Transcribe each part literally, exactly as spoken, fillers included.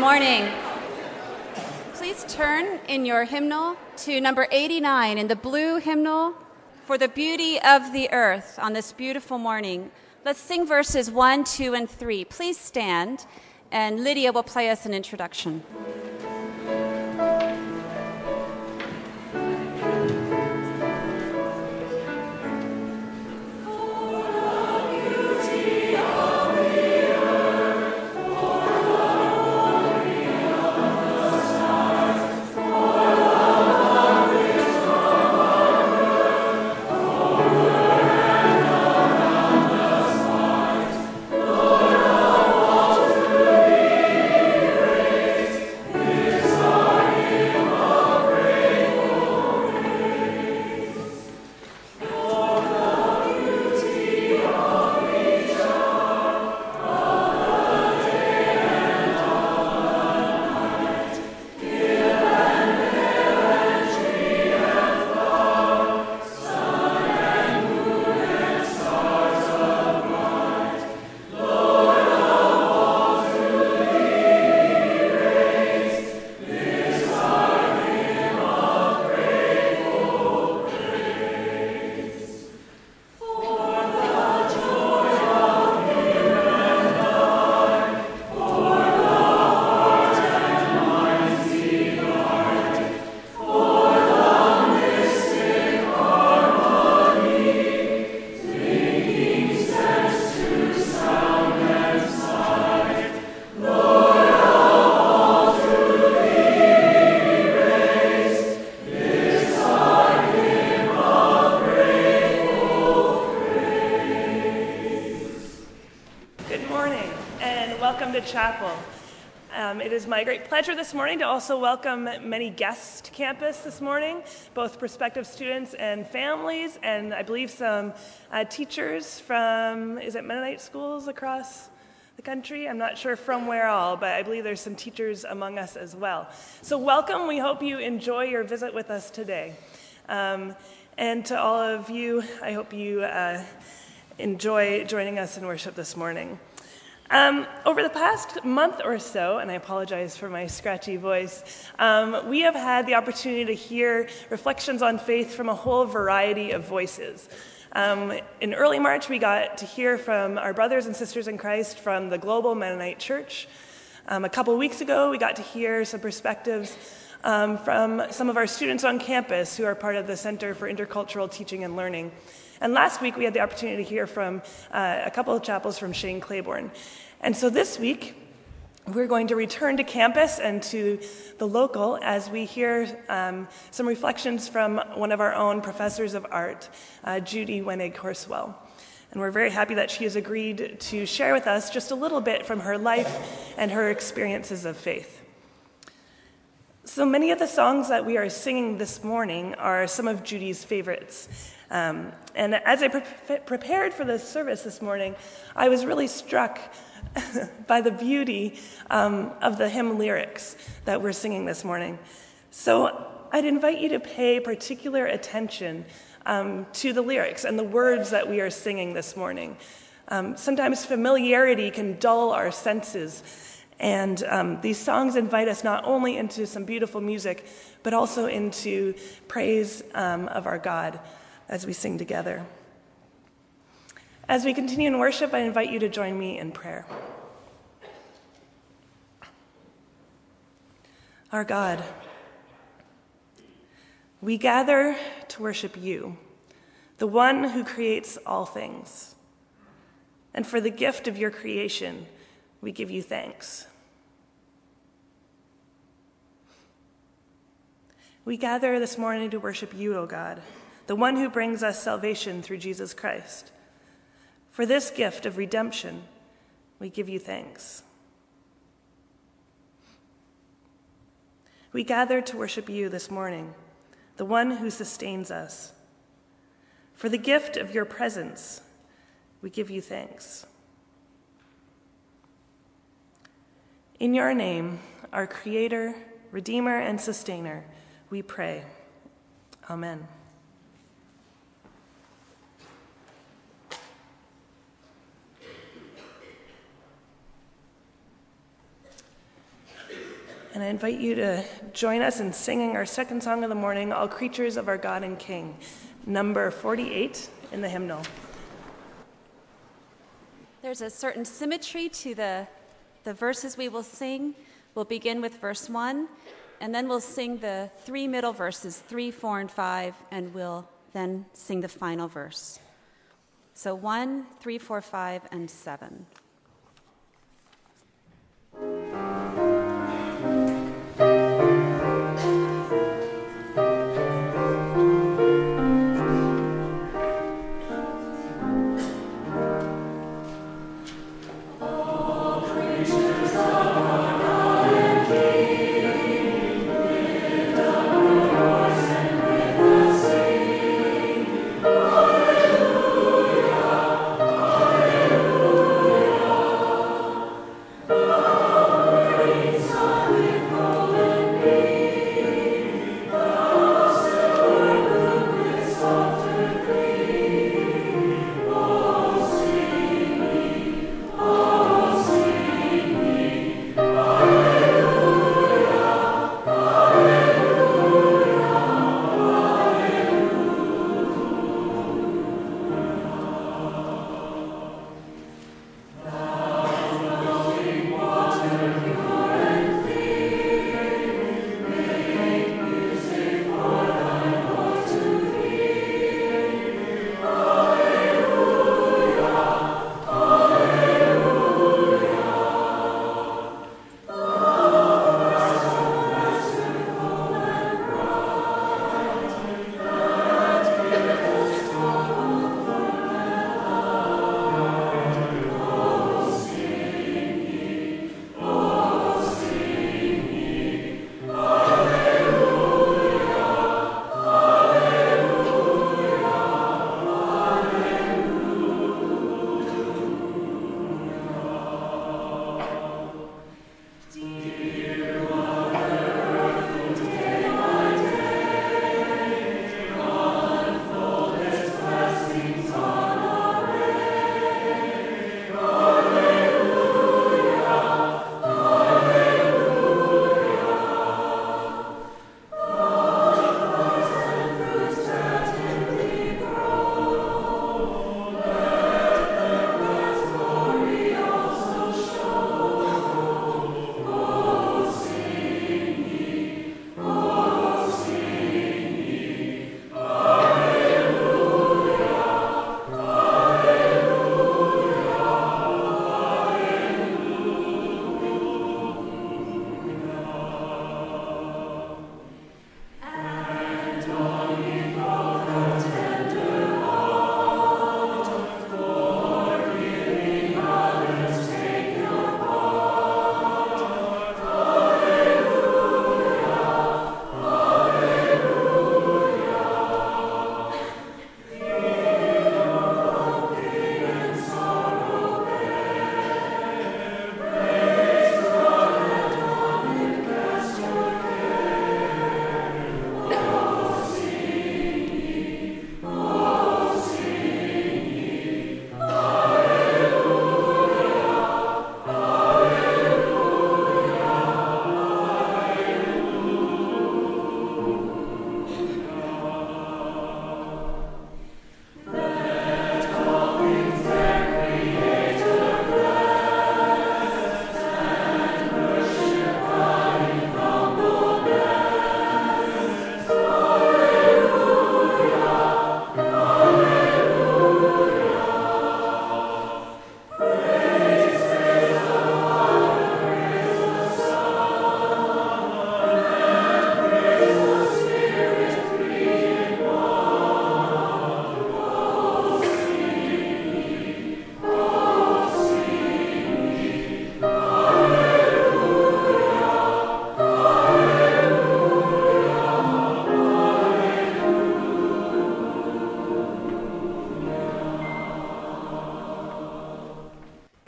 morning. Please turn in your hymnal to number eighty-nine in the blue hymnal, For the Beauty of the Earth, on this beautiful morning. Let's sing verses one, two, and three. Please stand, and Lydia will play us an introduction. Chapel. Um, it is my great pleasure this morning to also welcome many guests to campus this morning, both prospective students and families, and I believe some uh, teachers from, is it Mennonite schools across the country? I'm not sure from where all, but I believe there's some teachers among us as well. So welcome. We hope you enjoy your visit with us today. Um, and to all of you, I hope you uh, enjoy joining us in worship this morning. Um, over the past month or so, and I apologize for my scratchy voice, um, we have had the opportunity to hear reflections on faith from a whole variety of voices. Um, in early March, we got to hear from our brothers and sisters in Christ from the Global Mennonite Church. Um, a couple weeks ago, we got to hear some perspectives um, from some of our students on campus who are part of the Center for Intercultural Teaching and Learning. And last week, we had the opportunity to hear from uh, a couple of chapels from Shane Claiborne. And so this week, we're going to return to campus and to the local as we hear um, some reflections from one of our own professors of art, uh, Judy Wenig-Horswell. And we're very happy that she has agreed to share with us just a little bit from her life and her experiences of faith. So many of the songs that we are singing this morning are some of Judy's favorites. Um, and as I pre- prepared for this service this morning, I was really struck by the beauty um, of the hymn lyrics that we're singing this morning. So I'd invite you to pay particular attention um, to the lyrics and the words that we are singing this morning. Um, sometimes familiarity can dull our senses, and um, these songs invite us not only into some beautiful music, but also into praise um, of our God as we sing together. As we continue in worship, I invite you to join me in prayer. Our God, we gather to worship you, the one who creates all things. And for the gift of your creation, we give you thanks. We gather this morning to worship you, O God, the one who brings us salvation through Jesus Christ. For this gift of redemption, we give you thanks. We gather to worship you this morning, the one who sustains us. For the gift of your presence, we give you thanks. In your name, our Creator, Redeemer, and Sustainer, we pray. Amen. And I invite you to join us in singing our second song of the morning, All Creatures of Our God and King, number forty-eight in the hymnal. There's a certain symmetry to the, the verses we will sing. We'll begin with verse one, and then we'll sing the three middle verses, three, four, and five, and we'll then sing the final verse. So one, three, four, five, and seven.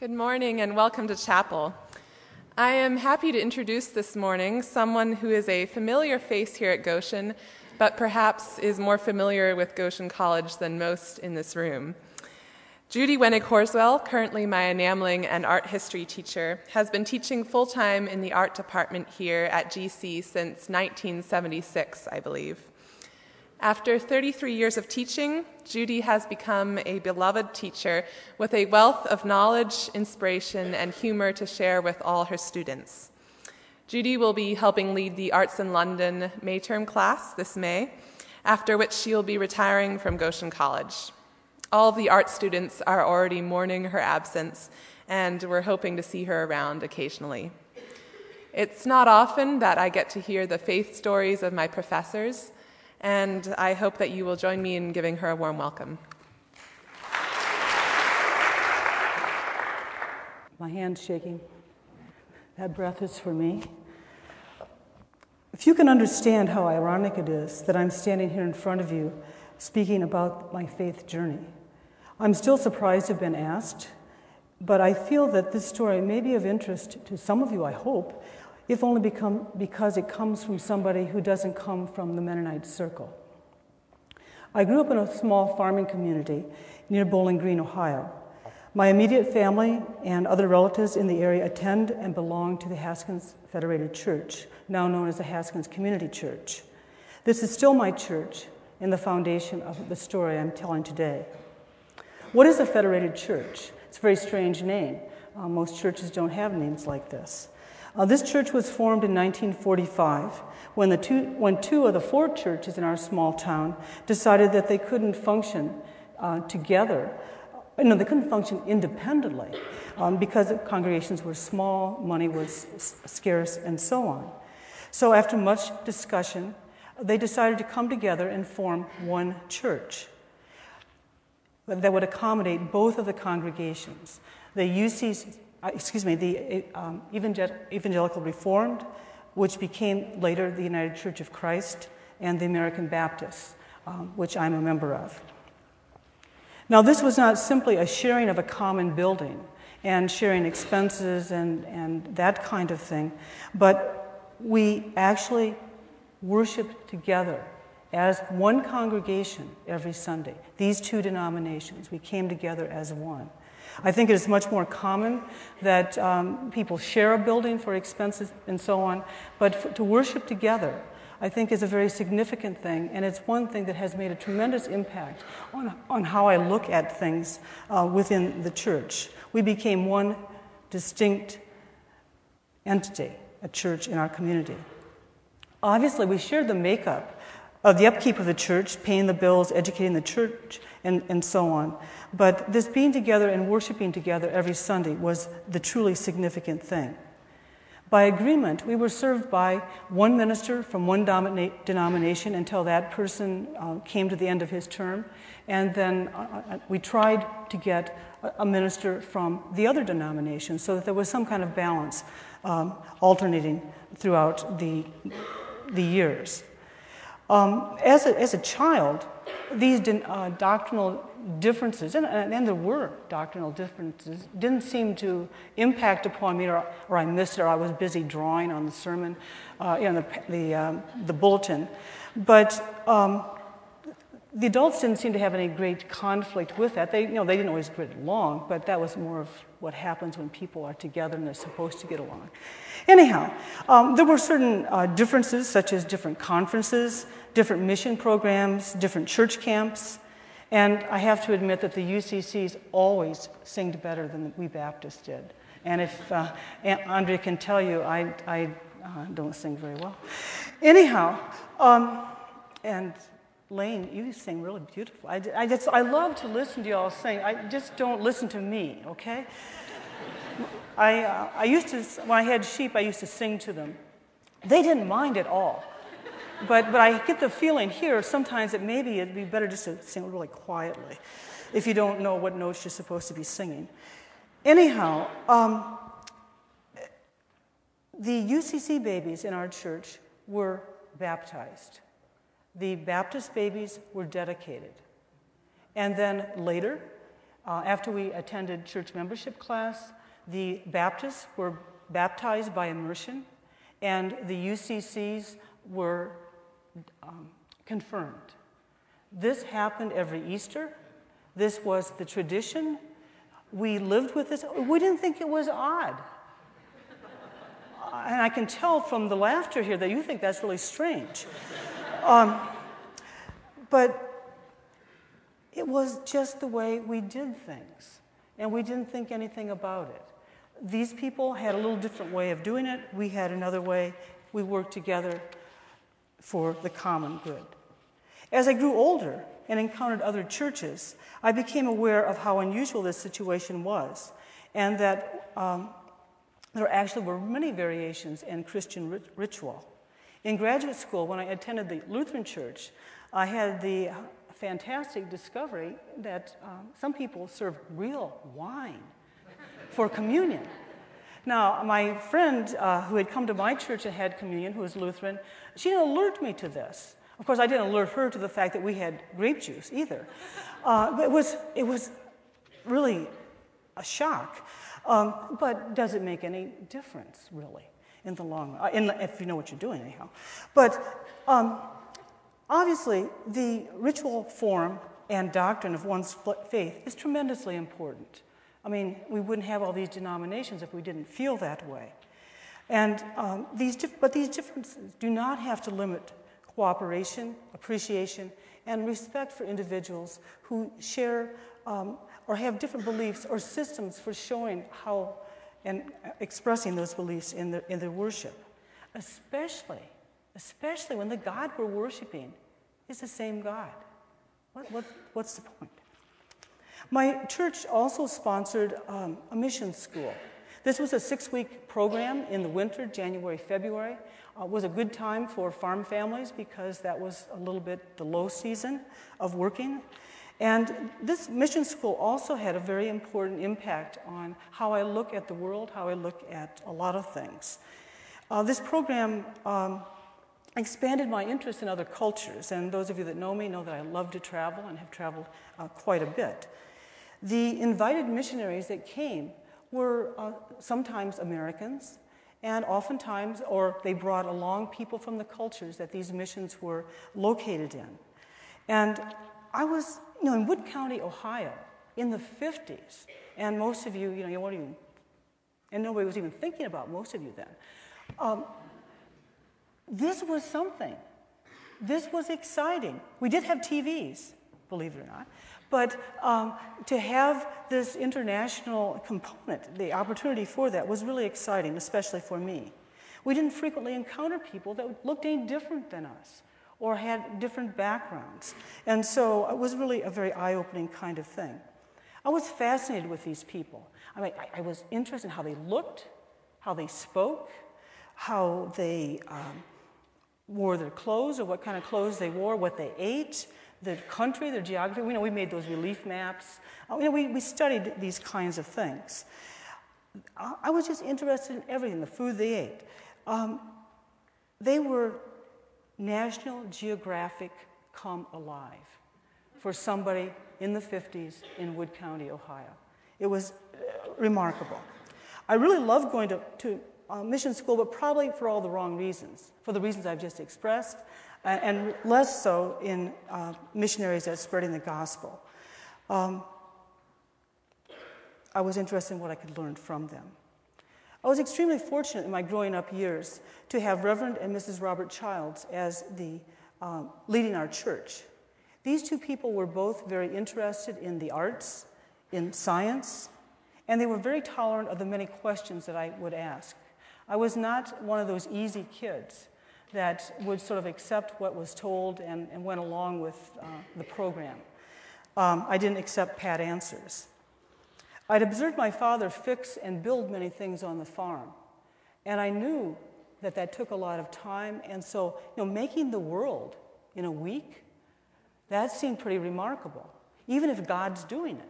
Good morning and welcome to Chapel. I am happy to introduce this morning someone who is a familiar face here at Goshen, but perhaps is more familiar with Goshen College than most in this room. Judy Wenig-Horswell, currently my enameling and art history teacher, has been teaching full-time in the art department here at G C since nineteen seventy-six, I believe. After thirty-three years of teaching, Judy has become a beloved teacher with a wealth of knowledge, inspiration, and humor to share with all her students. Judy will be helping lead the Arts in London May term class this May, after which she will be retiring from Goshen College. All of the art students are already mourning her absence, and we're hoping to see her around occasionally. It's not often that I get to hear the faith stories of my professors, and I hope that you will join me in giving her a warm welcome. My hand's shaking. That breath is for me. If you can understand how ironic it is that I'm standing here in front of you speaking about my faith journey. I'm still surprised to have been asked, but I feel that this story may be of interest to some of you, I hope, if only become, because it comes from somebody who doesn't come from the Mennonite circle. I grew up in a small farming community near Bowling Green, Ohio. My immediate family and other relatives in the area attend and belong to the Haskins Federated Church, now known as the Haskins Community Church. This is still my church, and the foundation of the story I'm telling today. What is a federated church? It's a very strange name. Uh, most churches don't have names like this. Uh, this church was formed in nineteen forty-five when, the two, when two of the four churches in our small town decided that they couldn't function uh, together. No, they couldn't function independently um, because the congregations were small, money was s- scarce, and so on. So after much discussion, they decided to come together and form one church that would accommodate both of the congregations, the U C, excuse me, the um, Evangelical Reformed, which became later the United Church of Christ, and the American Baptists, um, which I'm a member of. Now, this was not simply a sharing of a common building and sharing expenses and, and that kind of thing, but we actually worshiped together as one congregation every Sunday. These two denominations, we came together as one. I think it is much more common that um, people share a building for expenses and so on, but f- to worship together, I think, is a very significant thing, and it's one thing that has made a tremendous impact on, on how I look at things uh, within the church. We became one distinct entity, a church in our community. Obviously, we shared the makeup of the upkeep of the church, paying the bills, educating the church, and, and so on. But this being together and worshiping together every Sunday was the truly significant thing. By agreement, we were served by one minister from one domina- denomination until that person uh, came to the end of his term, and then uh, we tried to get a minister from the other denomination so that there was some kind of balance um, alternating throughout the the years. Um, as, a, as a child, these din, uh, doctrinal differences, and, and there were doctrinal differences, didn't seem to impact upon me, or, or I missed it, or I was busy drawing on the sermon, uh, you know, the, the, um, the bulletin. But um, the adults didn't seem to have any great conflict with that. They, you know, they didn't always get along, but that was more of what happens when people are together and they're supposed to get along. Anyhow, um, there were certain uh, differences, such as different conferences, different mission programs, different church camps, and I have to admit that the U C Cs always singed better than we Baptists did. And if uh, Andrea can tell you, I, I uh, don't sing very well. Anyhow, um, and Lane, you sing really beautiful. I, I, just, I love to listen to y'all sing. I just don't listen to me, okay? I, uh, I used to, when I had sheep, I used to sing to them. They didn't mind at all. But, but I get the feeling here sometimes that maybe it'd be better just to sing really quietly if you don't know what notes you're supposed to be singing. Anyhow, um, the U C C babies in our church were baptized. The Baptist babies were dedicated. And then later, uh, after we attended church membership class, the Baptists were baptized by immersion, and the U C Cs were um, confirmed. This happened every Easter, This was the tradition. We lived with this. We didn't think it was odd. And I can tell from the laughter here that you think that's really strange. Um, but it was just the way we did things, and we didn't think anything about it. These people had a little different way of doing it. We had another way. We worked together for the common good. As I grew older and encountered other churches, I became aware of how unusual this situation was, and that um, there actually were many variations in Christian rit- ritual. In graduate school, when I attended the Lutheran Church, I had the fantastic discovery that um, some people serve real wine for communion. Now, my friend uh, who had come to my church and had communion, who was Lutheran, she didn't alert me to this. Of course, I didn't alert her to the fact that we had grape juice either. Uh, but it was, it was really a shock. Um, but does it make any difference, really, in the long run? In the, if you know what you're doing, anyhow. But um, obviously, the ritual form and doctrine of one's faith is tremendously important. I mean, we wouldn't have all these denominations if we didn't feel that way. And um, these, dif- but these differences do not have to limit cooperation, appreciation, and respect for individuals who share um, or have different beliefs or systems for showing how and expressing those beliefs in their, in their worship, especially, especially when the God we're worshiping is the same God. What, what, what's the point? My church also sponsored um, a mission school. This was a six-week program in the winter, January, February. Uh, was a good time for farm families because that was a little bit the low season of working. And this mission school also had a very important impact on how I look at the world, how I look at a lot of things. Uh, this program um, expanded my interest in other cultures, and those of you that know me know that I love to travel and have traveled uh, quite a bit. The invited missionaries that came were uh, sometimes Americans, and oftentimes, or they brought along people from the cultures that these missions were located in. And I was, you know, in Wood County, Ohio, in the fifties, and most of you, you know, you weren't even, and nobody was even thinking about most of you then. Um, this was something. This was exciting. We did have T Vs, believe it or not. But um, to have this international component, the opportunity for that was really exciting, especially for me. We didn't frequently encounter people that looked any different than us or had different backgrounds. And so it was really a very eye-opening kind of thing. I was fascinated with these people. I mean, I, I was interested in how they looked, how they spoke, how they um, wore their clothes or what kind of clothes they wore, what they ate, their country, their geography. We know we made those relief maps. You know, we, we studied these kinds of things. I, I was just interested in everything, the food they ate. Um, they were National Geographic come alive for somebody in the fifties in Wood County, Ohio. It was uh, remarkable. I really loved going to, to uh, mission school, but probably for all the wrong reasons, for the reasons I've just expressed, and less so in uh, missionaries that are spreading the gospel. Um, I was interested in what I could learn from them. I was extremely fortunate in my growing up years to have Reverend and Missus Robert Childs as the um, leading our church. These two people were both very interested in the arts, in science, and they were very tolerant of the many questions that I would ask. I was not one of those easy kids that would sort of accept what was told and, and went along with uh, the program. Um, I didn't accept pat answers. I'd observed my father fix and build many things on the farm, and I knew that that took a lot of time, and so, you know, making the world in a week, that seemed pretty remarkable, even if God's doing it.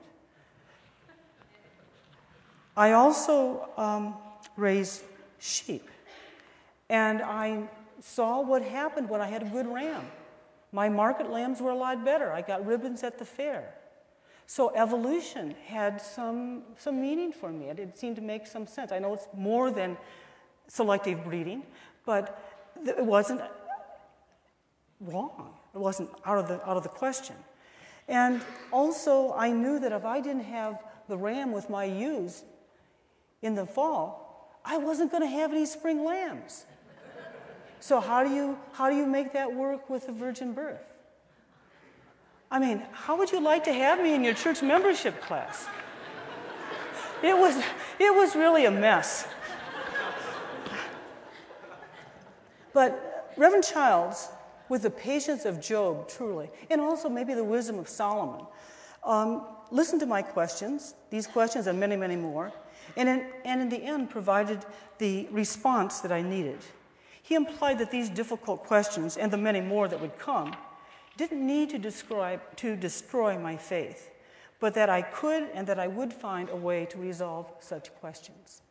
I also um, raised sheep, and I saw what happened when I had a good ram. My market lambs were a lot better. I got ribbons at the fair. So evolution had some, some meaning for me. It, it seemed to make some sense. I know it's more than selective breeding, but th- it wasn't wrong. It wasn't out of the, out of the question. And also, I knew that if I didn't have the ram with my ewes in the fall, I wasn't going to have any spring lambs. So how do you, how do you make that work with the virgin birth? I mean, how would you like to have me in your church membership class? It was, it was really a mess. But Reverend Childs, with the patience of Job, truly, and also maybe the wisdom of Solomon, um, listened to my questions, these questions and many, many more, and in, and in the end provided the response that I needed. He implied that these difficult questions, and the many more that would come, didn't need to describe, to destroy my faith, but that I could and that I would find a way to resolve such questions.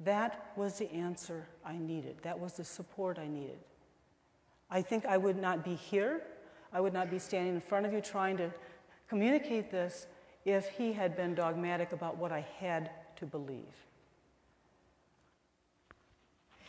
That was the answer I needed. That was the support I needed. I think I would not be here. I would not be standing in front of you trying to communicate this if he had been dogmatic about what I had to believe.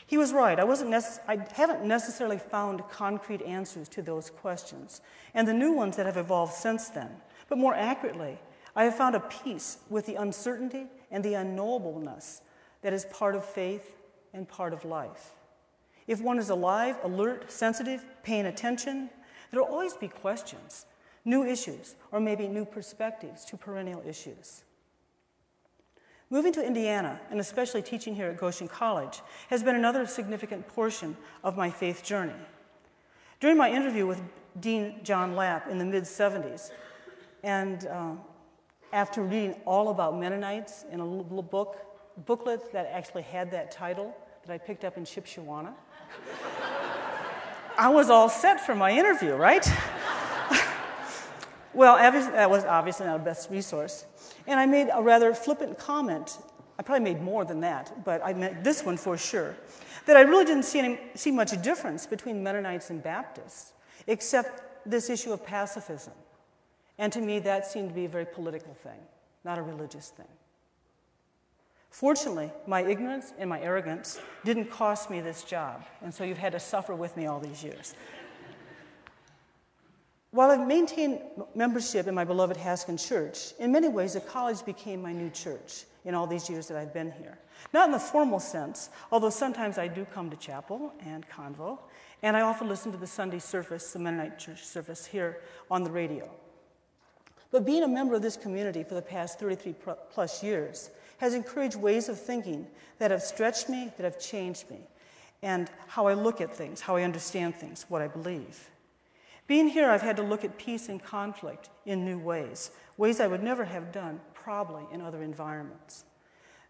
He was right. I, wasn't nece- I haven't necessarily found concrete answers to those questions and the new ones that have evolved since then. But more accurately, I have found a peace with the uncertainty and the unknowableness that is part of faith and part of life. If one is alive, alert, sensitive, paying attention, there will always be questions, new issues, or maybe new perspectives to perennial issues. Moving to Indiana, and especially teaching here at Goshen College, has been another significant portion of my faith journey. During my interview with Dean John Lapp in the mid seventies, and uh, after reading all about Mennonites in a little book, booklet that actually had that title that I picked up in Shipshewana. I was all set for my interview, right? Well, that was obviously not the best resource. And I made a rather flippant comment. I probably made more than that, but I meant this one for sure, that I really didn't see, any, see much difference between Mennonites and Baptists, except this issue of pacifism. And to me, that seemed to be a very political thing, not a religious thing. Fortunately, my ignorance and my arrogance didn't cost me this job, and so you've had to suffer with me all these years. While I've maintained membership in my beloved Haskins Church, in many ways the college became my new church in all these years that I've been here. Not in the formal sense, although sometimes I do come to chapel and convo, and I often listen to the Sunday service, the Mennonite Church service here on the radio. But being a member of this community for the past thirty-three plus years has encouraged ways of thinking that have stretched me, that have changed me, and how I look at things, how I understand things, what I believe. Being here, I've had to look at peace and conflict in new ways, ways I would never have done, probably, in other environments.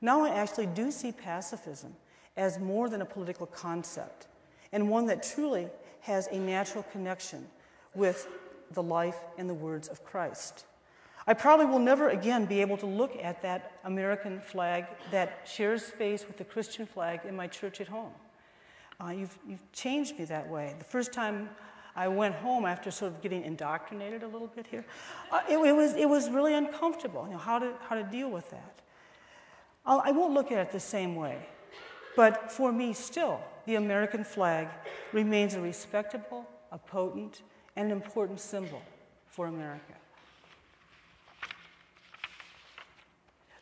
Now I actually do see pacifism as more than a political concept, and one that truly has a natural connection with the life and the words of Christ. I probably will never again be able to look at that American flag that shares space with the Christian flag in my church at home. Uh, you've, you've changed me that way. The first time I went home after sort of getting indoctrinated a little bit here, uh, it, it, was, it was really uncomfortable, you know, how to, how to deal with that. I'll, I won't look at it the same way, but for me still, the American flag remains a respectable, a potent, and an important symbol for America.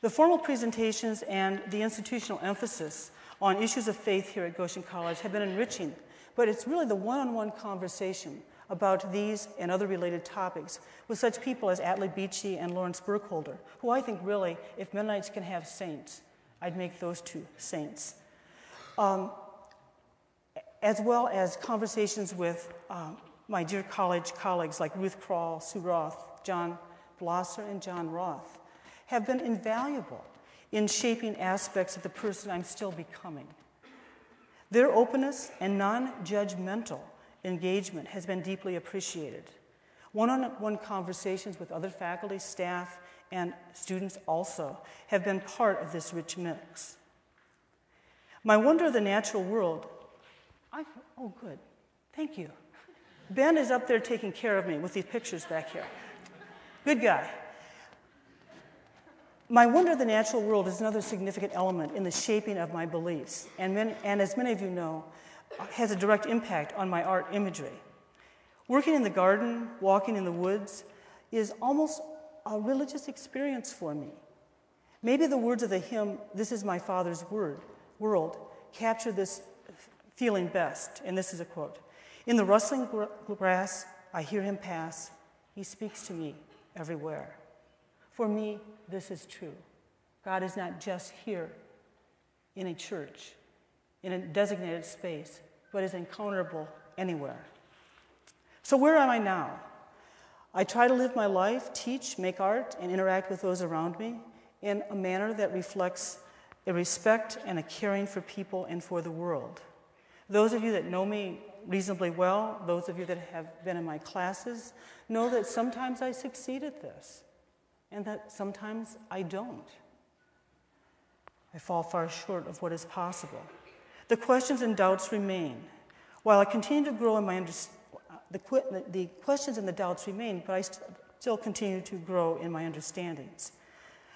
The formal presentations and the institutional emphasis on issues of faith here at Goshen College have been enriching, but it's really the one-on-one conversation about these and other related topics with such people as Atlee Beachy and Lawrence Burkholder, who I think really, if Mennonites can have saints, I'd make those two saints. Um, as well as conversations with um, my dear college colleagues like Ruth Krall, Sue Roth, John Blosser, and John Roth, have been invaluable in shaping aspects of the person I'm still becoming. Their openness and non-judgmental engagement has been deeply appreciated. One-on-one conversations with other faculty, staff, and students also have been part of this rich mix. My wonder of the natural world, I've, oh good, thank you. Ben is up there taking care of me with these pictures back here. Good guy. My wonder of the natural world is another significant element in the shaping of my beliefs, and, many, and as many of you know, has a direct impact on my art imagery. Working in the garden, walking in the woods, is almost a religious experience for me. Maybe the words of the hymn, "This is my Father's word, world," capture this feeling best, and this is a quote. "In the rustling grass, I hear him pass. He speaks to me everywhere." For me, this is true. God is not just here in a church, in a designated space, but is encounterable anywhere. So where am I now? I try to live my life, teach, make art, and interact with those around me in a manner that reflects a respect and a caring for people and for the world. Those of you that know me reasonably well, those of you that have been in my classes, know that sometimes I succeed at this, and that sometimes I don't. I fall far short of what is possible. The questions and doubts remain. While I continue to grow in my understanding, the, qu- the questions and the doubts remain, but I st- still continue to grow in my understandings.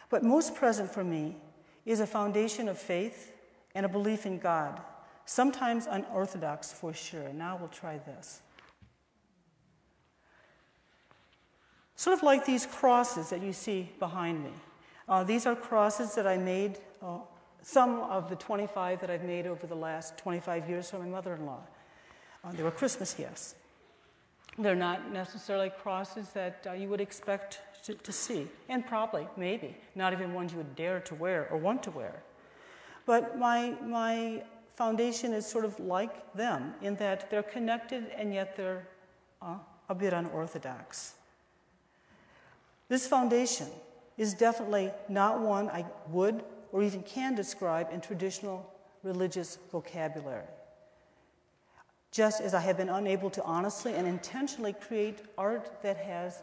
But most present for me is a foundation of faith and a belief in God, sometimes unorthodox for sure. Now we'll try this. Sort of like these crosses that you see behind me. Uh, these are crosses that I made, uh, some of the twenty-five that I've made over the last twenty-five years for my mother-in-law. Uh, they were Christmas gifts. They're not necessarily crosses that uh, you would expect to, to see, and probably, maybe, not even ones you would dare to wear or want to wear. But my my foundation is sort of like them in that they're connected and yet they're uh, a bit unorthodox. This foundation is definitely not one I would or even can describe in traditional religious vocabulary. Just as I have been unable to honestly and intentionally create art that has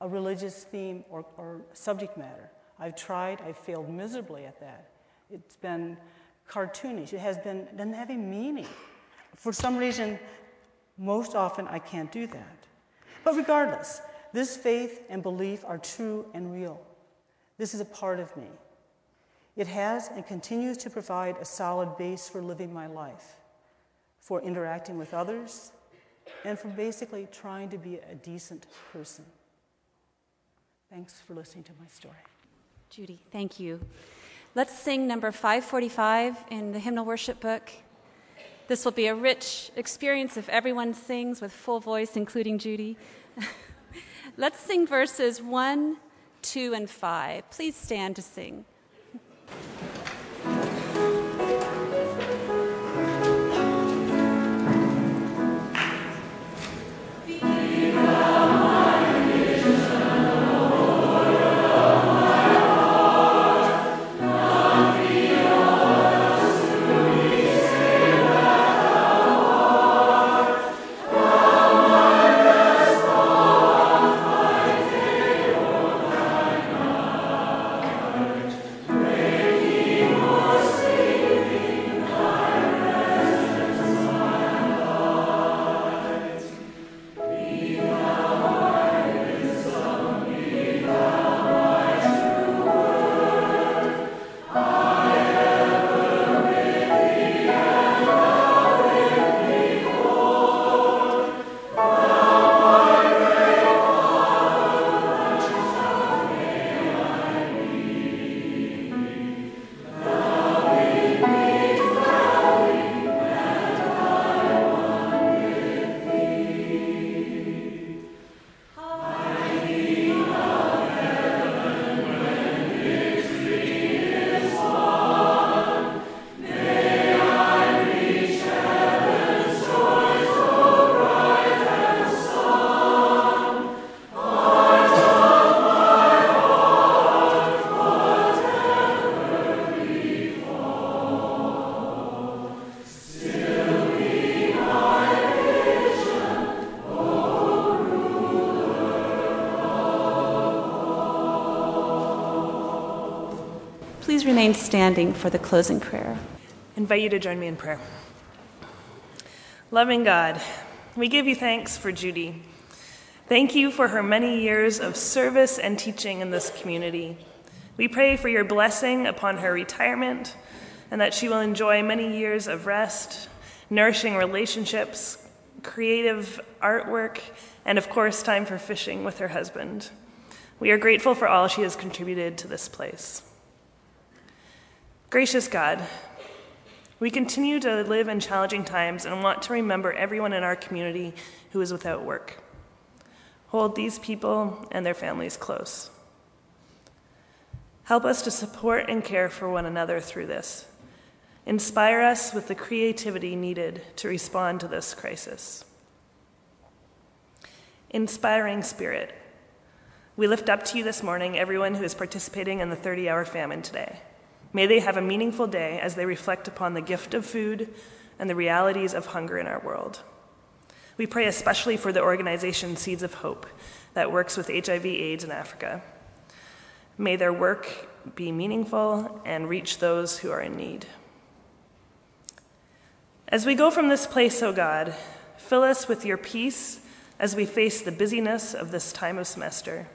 a religious theme or, or subject matter. I've tried, I've failed miserably at that. It's been cartoonish, it has been, doesn't have any meaning. For some reason, most often I can't do that. But regardless, this faith and belief are true and real. This is a part of me. It has and continues to provide a solid base for living my life, for interacting with others, and for basically trying to be a decent person. Thanks for listening to my story. Judy, thank you. Let's sing number five forty-five in the hymnal worship book. This will be a rich experience if everyone sings with full voice, including Judy. Let's sing verses one, two, and five. Please stand to sing. Remain standing for the closing prayer. I invite you to join me in prayer. Loving God, we give you thanks for Judy. Thank you for her many years of service and teaching in this community. We pray for your blessing upon her retirement and that she will enjoy many years of rest, nourishing relationships, creative artwork, and of course, time for fishing with her husband. We are grateful for all she has contributed to this place. Gracious God, we continue to live in challenging times and want to remember everyone in our community who is without work. Hold these people and their families close. Help us to support and care for one another through this. Inspire us with the creativity needed to respond to this crisis. Inspiring Spirit, we lift up to you this morning everyone who is participating in the thirty-hour famine today. May they have a meaningful day as they reflect upon the gift of food and the realities of hunger in our world. We pray especially for the organization Seeds of Hope that works with H I V AIDS in Africa. May their work be meaningful and reach those who are in need. As we go from this place, O God, fill us with your peace as we face the busyness of this time of semester.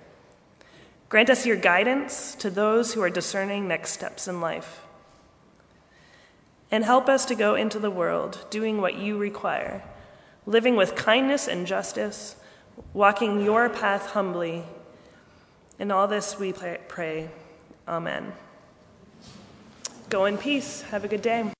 Grant us your guidance to those who are discerning next steps in life. And help us to go into the world doing what you require, living with kindness and justice, walking your path humbly. In all this we pray. Amen. Go in peace. Have a good day.